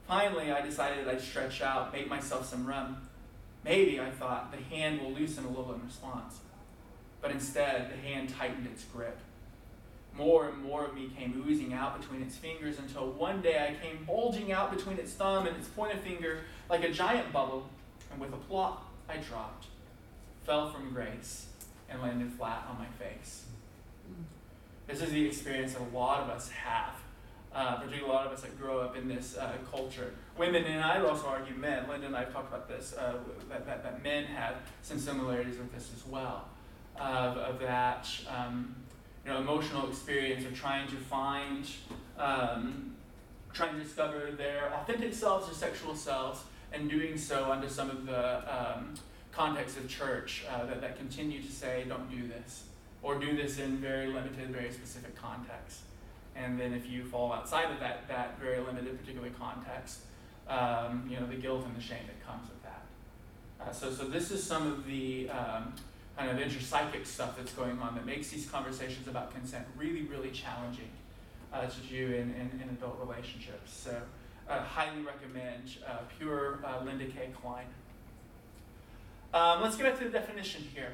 Finally, I decided I'd stretch out, make myself some room. Maybe, I thought, the hand will loosen a little in response. But instead, the hand tightened its grip. More and more of me came oozing out between its fingers until one day I came bulging out between its thumb and its pointer finger like a giant bubble, and with a plop, I dropped, fell from grace, and landed flat on my face. This is the experience a lot of us have, uh, particularly a lot of us that grow up in this uh, culture. Women, and I also argue men, Linda and I have talked about this, uh, that, that, that men have some similarities with this as well, uh, of that um, you know, emotional experience of trying to find, um, trying to discover their authentic selves, their sexual selves, and doing so under some of the um, context of church uh, that, that continue to say, don't do this, or do this in very limited, very specific context. And then if you fall outside of that, that very limited particular context, um, you know, the guilt and the shame that comes with that. Uh, so, so this is some of the um, kind of interpsychic stuff that's going on that makes these conversations about consent really, really challenging uh, to do in, in, in adult relationships. So I uh, highly recommend uh, Pure uh, Linda K. Klein. Um, let's get back to the definition here.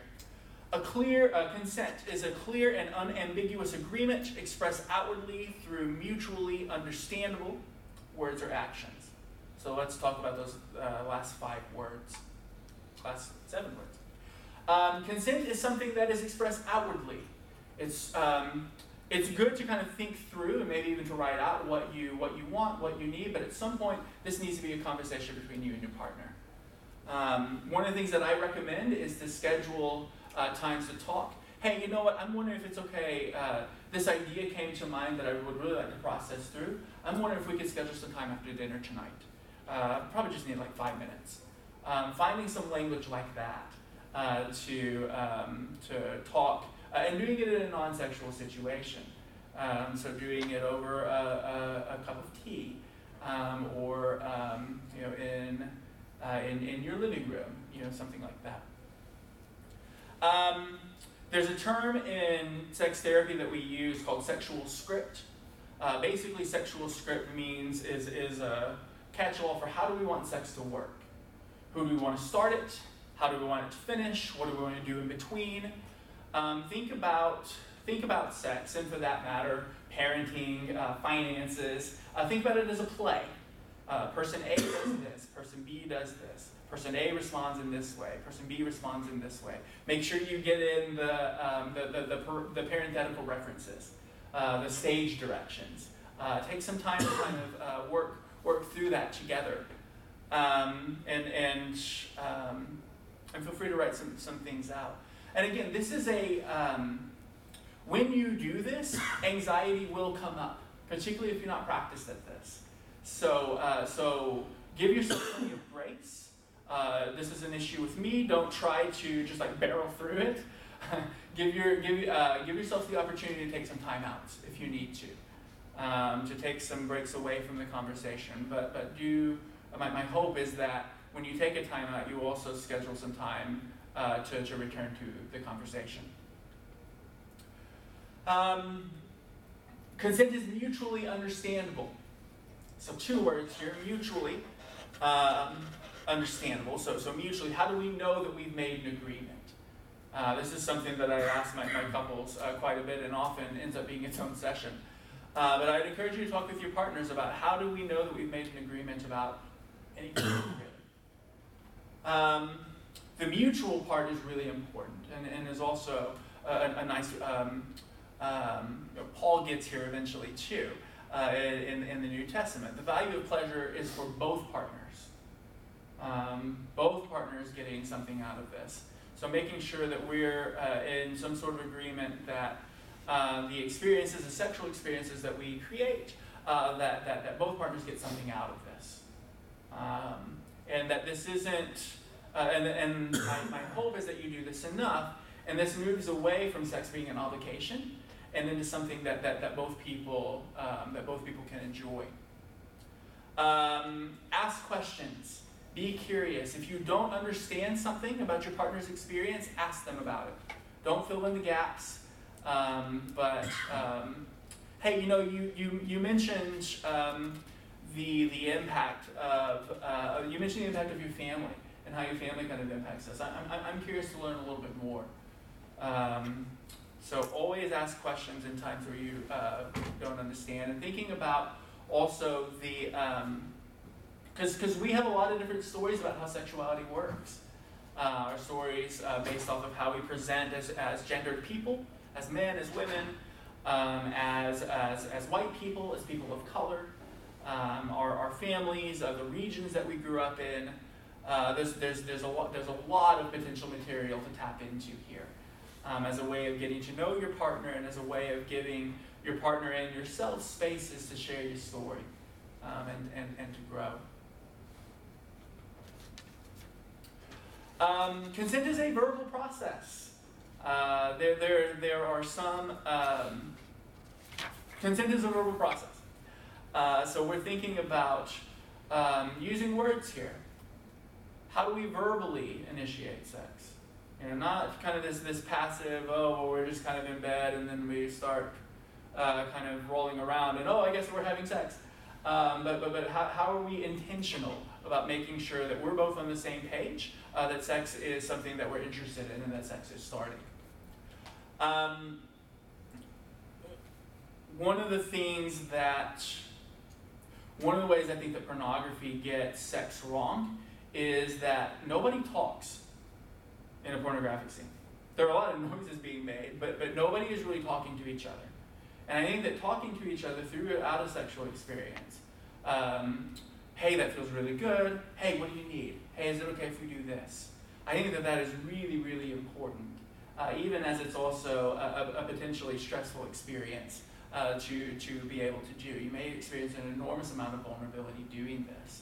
A clear uh, consent is a clear and unambiguous agreement expressed outwardly through mutually understandable words or actions. So let's talk about those uh, last five words, last seven words. Um, consent is something that is expressed outwardly. It's um, it's good to kind of think through and maybe even to write out what you what you want, what you need. But at some point, this needs to be a conversation between you and your partner. Um, one of the things that I recommend is to schedule Uh, times to talk. Hey, you know what, I'm wondering if it's okay, uh, this idea came to mind that I would really like to process through. I'm wondering if we could schedule some time after dinner tonight. Uh, probably just need like five minutes. Um, finding some language like that uh, to um, to talk, uh, and doing it in a non-sexual situation. Um, so doing it over a, a, a cup of tea, um, or um, you know, in, uh, in in your living room, you know, something like that. Um, there's a term in sex therapy that we use called sexual script. Uh, basically, sexual script means is is a catch-all for how do we want sex to work? Who do we want to start it? How do we want it to finish? What do we want to do in between? Um, think about think about sex, and for that matter, parenting, uh, finances. Uh, think about it as a play. Uh, person A does this. Person B does this. Person A responds in this way. Person B responds in this way. Make sure you get in the um, the, the, the, per, the parenthetical references, uh, the stage directions. Uh, take some time to kind of uh, work work through that together, um, and and um, and feel free to write some some things out. And again, this is a um, when you do this, anxiety will come up, particularly if you're not practiced at this. So uh, so give yourself plenty of breaks. Uh, this is an issue with me. Don't try to just like barrel through it. give your give uh, give yourself the opportunity to take some time out if you need to, um, to take some breaks away from the conversation. But but do my my hope is that when you take a time out, you also schedule some time uh, to to return to the conversation. Um, consent is mutually understandable. So two words here: mutually. Um, Understandable. So, so mutually, how do we know that we've made an agreement? Uh, this is something that I ask my, my couples uh, quite a bit, and often ends up being its own session. Uh, but I'd encourage you to talk with your partners about how do we know that we've made an agreement about anything. Really. Um, the mutual part is really important, and, and is also a, a nice. Um, um, you know, Paul gets here eventually too uh, in in the New Testament. The value of pleasure is for both partners. Um, both partners getting something out of this. So making sure that we're uh, in some sort of agreement that uh, the experiences, the sexual experiences that we create, uh, that, that, that both partners get something out of this. Um, and that this isn't, uh, and, and my, my hope is that you do this enough, and this moves away from sex being an obligation and into something that, that, that both people um, that both people can enjoy. Um, ask questions. Be curious. If you don't understand something about your partner's experience, ask them about it. Don't fill in the gaps. Um, but um, hey, you know, you you you mentioned um, the the impact of uh, you mentioned the impact of your family and how your family kind of impacts us. I'm I'm curious to learn a little bit more. Um, so always ask questions in times where you uh, don't understand, and thinking about also the. Um, Because we have a lot of different stories about how sexuality works. Uh, our stories uh, based off of how we present as, as gendered people, as men, as women, um, as, as, as white people, as people of color, um, our, our families, uh, the regions that we grew up in. Uh, there's, there's, there's, a lot, there's a lot of potential material to tap into here um, as a way of getting to know your partner and as a way of giving your partner and yourself spaces to share your story um, and, and, and to grow. Um, consent is a verbal process. Uh, there, there, there are some, um, consent is a verbal process. Uh, so we're thinking about um, using words here. How do we verbally initiate sex? You know, not kind of this, this passive, oh, well, we're just kind of in bed and then we start uh, kind of rolling around and, oh, I guess we're having sex. Um, but but, but how, how are we intentional about making sure that we're both on the same page, uh, that sex is something that we're interested in and that sex is starting? Um, one of the things that, one of the ways I think that pornography gets sex wrong is that nobody talks in a pornographic scene. There are a lot of noises being made, but, but nobody is really talking to each other. And I think that talking to each other throughout a sexual experience, um, hey, that feels really good. Hey, what do you need? Hey, is it okay if we do this? I think that that is really, really important, uh, even as it's also a, a potentially stressful experience uh, to, to be able to do. You may experience an enormous amount of vulnerability doing this.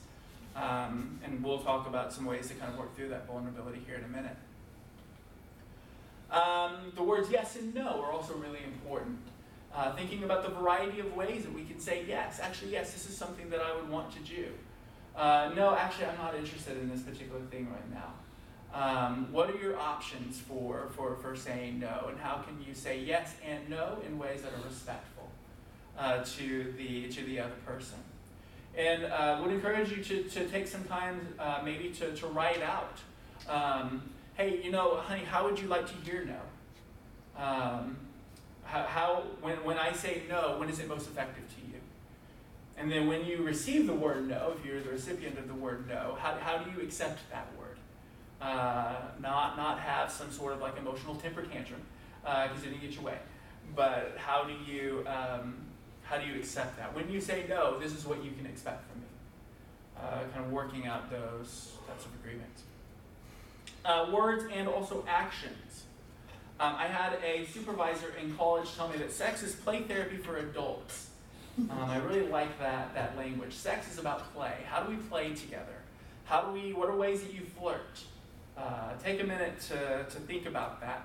Um, and we'll talk about some ways to kind of work through that vulnerability here in a minute. Um, the words yes and no are also really important. Uh, thinking about the variety of ways that we can say yes. Actually, yes, this is something that I would want to do. Uh, no, actually, I'm not interested in this particular thing right now. Um, what are your options for, for, for saying no? And how can you say yes and no in ways that are respectful uh, to the to the other person? And I uh, would encourage you to, to take some time uh, maybe to, to write out, um, hey, you know, honey, how would you like to hear no? Um, how, how when, when I say no, when is it most effective to you? And then when you receive the word no, if you're the recipient of the word no, how, how do you accept that word? Uh, not, not have some sort of like emotional temper tantrum because uh, you didn't get your way. But how do you... Um, How do you accept that? When you say no, this is what you can expect from me. Uh, kind of working out those types of agreements. Uh, words and also actions. Um, I had a supervisor in college tell me that sex is play therapy for adults. Um, I really like that that language. Sex is about play. How do we play together? How do we? What are ways that you flirt? Uh, take a minute to, to think about that.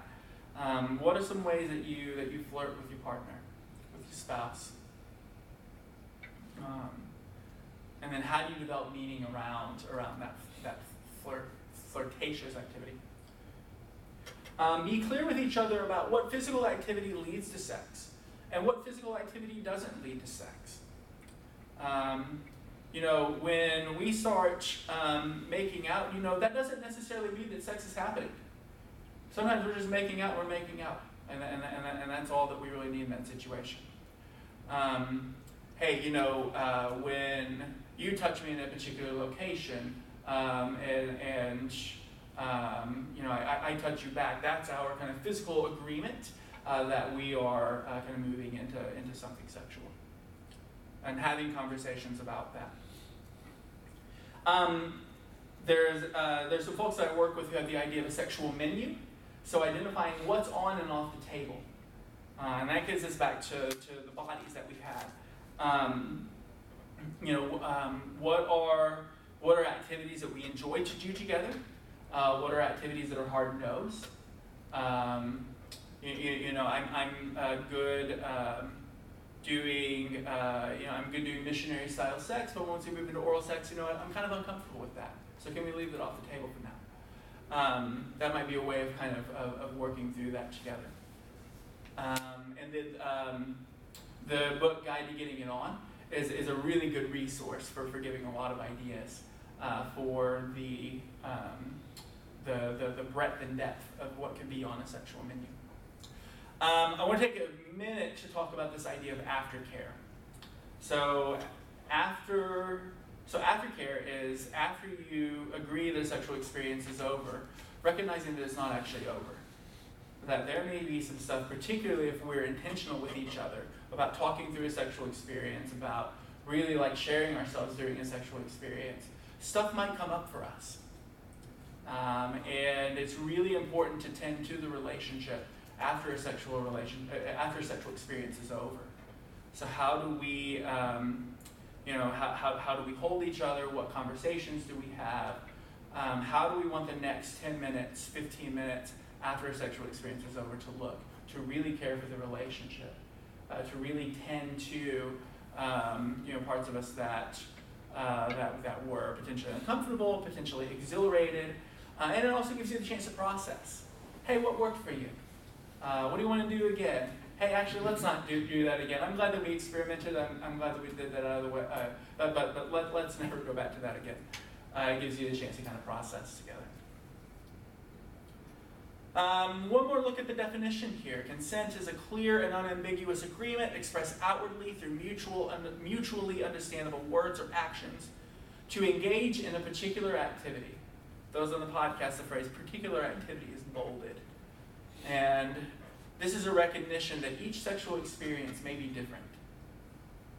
Um, what are some ways that you that you flirt with your partner, with your spouse? Um, and then how do you develop meaning around around that that flirt, flirtatious activity? Um, be clear with each other about what physical activity leads to sex and what physical activity doesn't lead to sex. Um, you know, when we start um, making out, you know, that doesn't necessarily mean that sex is happening. Sometimes we're just making out, we're making out, and and and, and that's all that we really need in that situation. Um, Hey, you know, uh, when you touch me in a particular location, um, and, and um, you know, I, I touch you back. That's our kind of physical agreement uh, that we are uh, kind of moving into into something sexual, and having conversations about that. Um, there's uh, there's some folks that I work with who have the idea of a sexual menu, so identifying what's on and off the table, uh, and that gives us back to to the bodies that we've had. Um, you know, um, what are what are activities that we enjoy to do together? Uh, what are activities that are hard-nosed? Um, you, you, you know, I'm I'm uh, good um, doing uh, you know I'm good doing missionary-style sex, but once we move into oral sex, you know, I'm kind of uncomfortable with that. So can we leave that off the table for now? Um, that might be a way of kind of of, of working through that together. Um, and then. Um, The book Guide to Getting It On is, is a really good resource for, for giving a lot of ideas uh, for the, um, the, the the breadth and depth of what can be on a sexual menu. Um, I want to take a minute to talk about this idea of aftercare. So after so aftercare is after you agree that a sexual experience is over, recognizing that it's not actually over. that there may be some stuff, particularly if we're intentional with each other, about talking through a sexual experience, about really like sharing ourselves during a sexual experience, stuff might come up for us. Um, and it's really important to tend to the relationship after a sexual relation, after a sexual experience is over. So how do we, um, you know, how, how, how do we hold each other? What conversations do we have? Um, how do we want the next ten minutes, fifteen minutes after a sexual experience is over to look, to really care for the relationship, uh, to really tend to, um, you know, parts of us that, uh, that that were potentially uncomfortable, potentially exhilarated, uh, and it also gives you the chance to process. Hey, what worked for you? Uh, what do you want to do again? Hey, actually, let's not do, do that again. I'm glad that we experimented. I'm, I'm glad that we did that out of the way. Uh, but but, but let, let's never go back to that again. Uh, it gives you the chance to kind of process together. Um, one more look at the definition here. Consent is a clear and unambiguous agreement expressed outwardly through mutual, un- mutually understandable words or actions to engage in a particular activity. Those on the podcast, the phrase particular activity is bolded. And this is a recognition that each sexual experience may be different.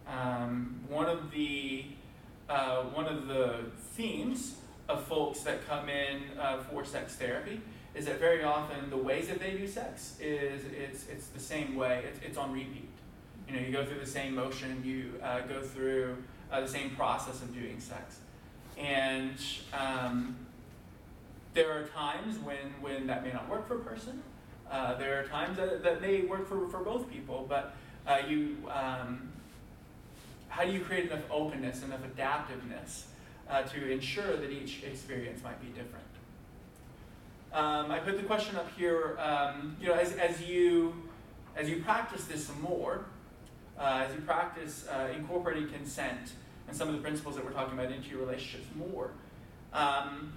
Um, one of the uh, one of the themes of folks that come in uh, for sex therapy is that very often the ways that they do sex is it's it's the same way. It's, it's on repeat. You know, you go through the same motion. You uh, go through uh, the same process of doing sex. And um, there are times when when that may not work for a person. Uh, there are times that, that may work for, for both people, but uh, you, um, how do you create enough openness, enough adaptiveness uh, to ensure that each experience might be different? Um, I put the question up here. Um, you know, as, as you as you practice this some more, uh, as you practice uh, incorporating consent and some of the principles that we're talking about into your relationships more. Um,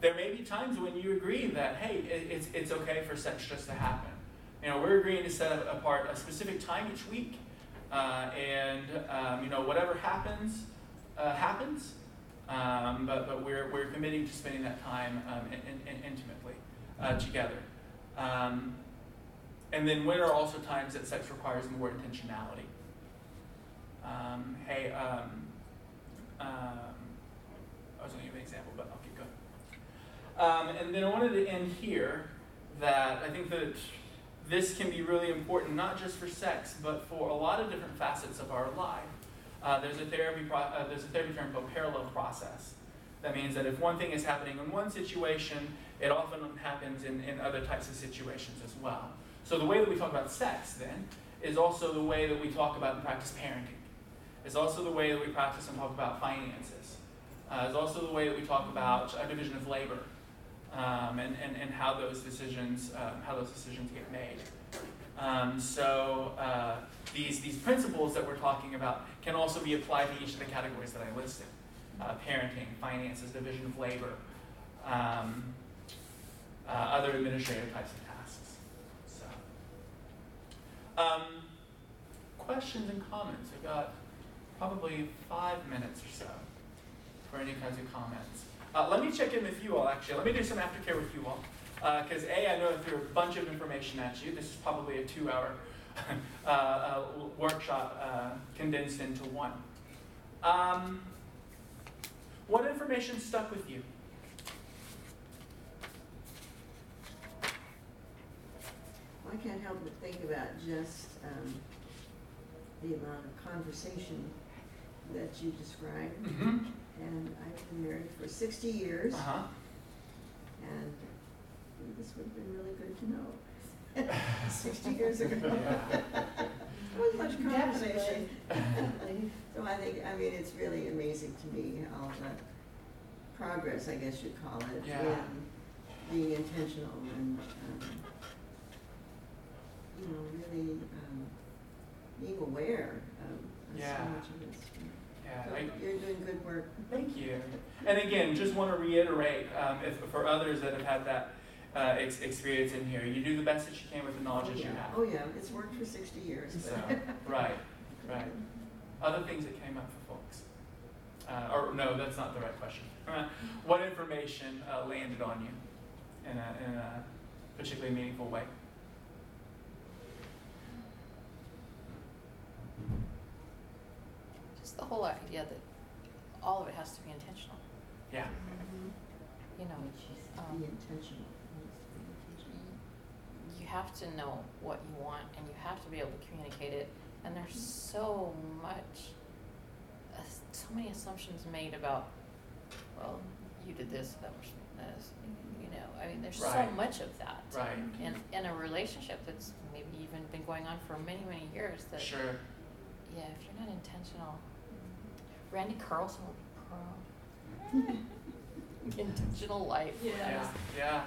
There may be times when you agree that, hey, it's it's okay for sex just to happen. You know, we're agreeing to set apart a specific time each week, uh, and um, you know, whatever happens, uh, happens. Um, but but we're we're committing to spending that time um, in, in, in intimately uh, together. Um, and then when are also times that sex requires more intentionality. Um, hey, um, um, I was going to give an example, but. I'll Um, and then I wanted to end here that I think that this can be really important, not just for sex, but for a lot of different facets of our life. Uh, there's a therapy pro- uh, there's a therapy term called parallel process. That means that if one thing is happening in one situation, it often happens in, in other types of situations as well. So the way that we talk about sex, then, is also the way that we talk about and practice parenting. It's also the way that we practice and talk about finances. Uh, it's also the way that we talk about a division of labor. Um, and, and, and how those decisions um, how those decisions get made. Um, so uh, these these principles that we're talking about can also be applied to each of the categories that I listed: uh, parenting, finances, division of labor, um, uh, other administrative types of tasks. So, um, questions and comments. We've got probably five minutes or so for any kinds of comments. Uh, let me check in with you all, actually. Let me do some aftercare with you all. Because, uh, A, I know I threw a bunch of information at you. This is probably a two-hour uh, uh, workshop uh, condensed into one. Um, what information stuck with you? I can't help but think about just um, the amount of conversation that you described. Mm-hmm. And I've been married for sixty years, uh-huh. and this would have been really good to know sixty years ago. Yeah. There wasn't much conversation. So I think, I mean, it's really amazing to me all the progress, I guess you'd call it, yeah. and being intentional and, um, you know, really um, being aware of, of yeah. so much of this. Yeah, so I, you're doing good work. Thank you. And again, just want to reiterate um, if, for others that have had that uh, ex- experience in here, you do the best that you can with the knowledge oh, that yeah. you have. Oh yeah, it's worked for sixty years. So, right, right. Other things that came up for folks. Uh, or no, that's not the right question. What information uh, landed on you in a, in a particularly meaningful way? the whole idea that all of it has to be intentional. Yeah. Mm-hmm. You know, um, be intentional. You have to know what you want, and you have to be able to communicate it. And there's so much, uh, so many assumptions made about, well, you did this, that was this. You know, I mean, there's right. so much of that. Right. And in a relationship that's maybe even been going on for many, many years. That, sure. Yeah, if you're not intentional. Randy Carlson will be proud. Intentional life. Yeah. Yeah. Yeah.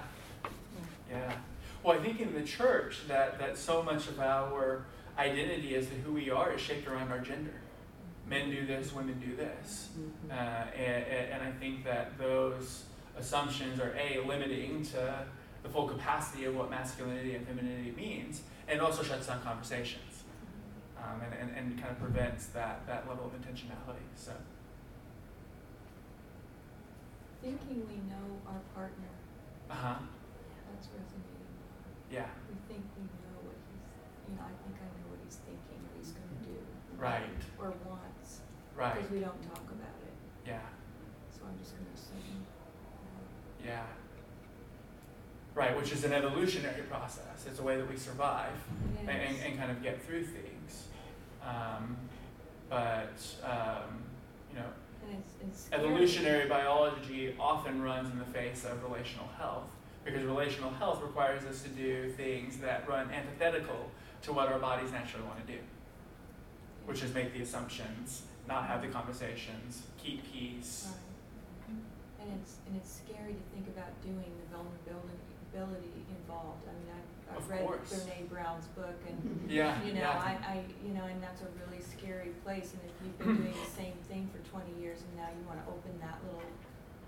Yeah. Well, I think in the church that, that so much of our identity as to who we are is shaped around our gender. Men do this, women do this. Mm-hmm. Uh, and, and I think that those assumptions are A, limiting to the full capacity of what masculinity and femininity means, and also shuts down conversations. Um, and, and, and kind of prevents that, that level of intentionality. So, thinking we know our partner. Uh huh. That's resonating. Yeah. We think we know what he's. You know, I think I know what he's thinking, what he's going to do. Right. Or wants. Right. Because we don't talk about it. Yeah. So I'm just going to assume. Uh, yeah. Right, which is an evolutionary process. It's a way that we survive yes. and, and, and kind of get through things. Um, but, um, you know, and it's, it's evolutionary biology often runs in the face of relational health, because relational health requires us to do things that run antithetical to what our bodies naturally want to do, which is make the assumptions, not have the conversations, keep peace. Right. And it's and it's scary to think about doing the vulnerability involved. I mean, I've, I've read course. Brene Brown's book, and yeah, you know, yeah. I, I, you know, and that's a really scary place. And if you've been doing the same thing for twenty years, and now you want to open that little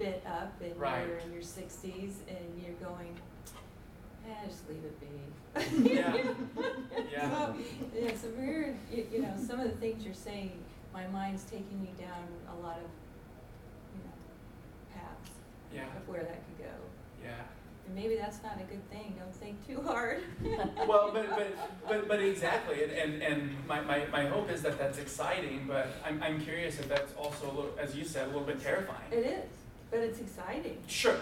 bit up, and right. you're in your sixties, and you're going, eh, just leave it be. Yeah, yeah. So, yeah. So we're, you, you know, some of the things you're saying, my mind's taking me down a lot of, you know, paths yeah. of where that could go. Yeah. And maybe that's not a good thing. Don't think too hard. Well, but, but but but exactly. And and, and my, my, my hope is that that's exciting, but I'm I'm curious if that's also, a little, as you said, a little bit terrifying. It is, but it's exciting. Sure.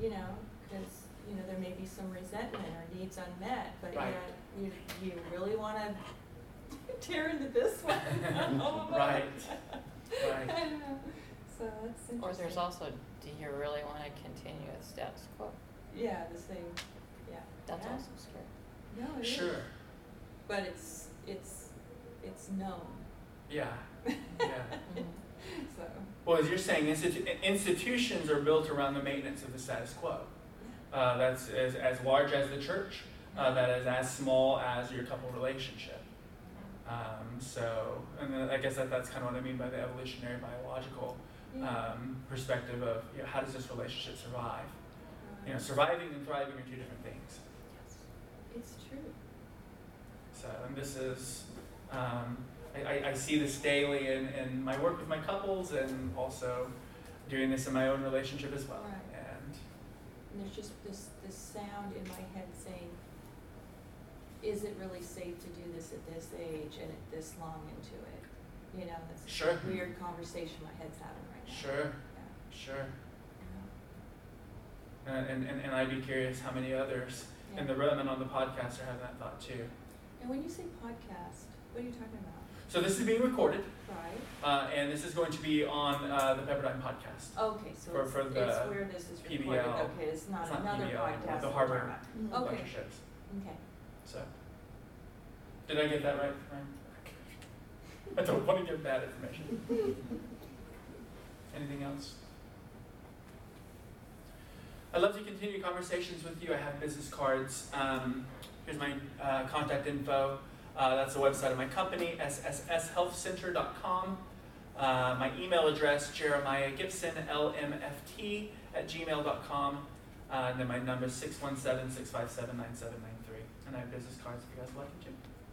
You know, because, you know, there may be some resentment or needs unmet, but right. you, know, you, you really want to tear into this one. Right. Right. I don't know. So that's interesting. Or there's also, do you really want to continue with status quo? Yeah, the same. Yeah, that's yeah. also scary. No, it sure. is. But it's it's it's known. Yeah, yeah. So. Well, as you're saying, institu- institutions are built around the maintenance of the status quo. Uh, that's as as large as the church. Uh, that is as small as your couple relationship. Um, so, and then I guess that that's kind of what I mean by the evolutionary biological yeah. um, perspective of, you know, how does this relationship survive? You know, surviving and thriving are two different things. Yes, it's true. So, and this is, um, I, I see this daily in, in my work with my couples, and also doing this in my own relationship as well. Right. And, and there's just this, this sound in my head saying, is it really safe to do this at this age and at this long into it? You know, that's sure. a weird conversation my head's having right now. Sure, yeah. sure. Uh, and, and, and I'd be curious how many others yeah. in the room and on the podcast are having that thought too. And when you say podcast, what are you talking about? So this is being recorded. Right. Uh, and this is going to be on uh, the Pepperdine podcast. Okay, so for, it's, for the it's where this is recorded. P B L. Okay, it's not, it's not another P B L, podcast. The Harvard mm-hmm. okay. lectureships. Okay. So, did I get that right? I don't want to give bad information. Anything else? I'd love to continue conversations with you. I have business cards. Um, here's my uh, contact info. Uh, that's the website of my company, S S S health center dot com. Uh, my email address, Jeremiah Gibson, L M F T, at gmail dot com. Uh, and then my number is six one seven, six five seven, nine seven nine three. And I have business cards if you guys would like them too.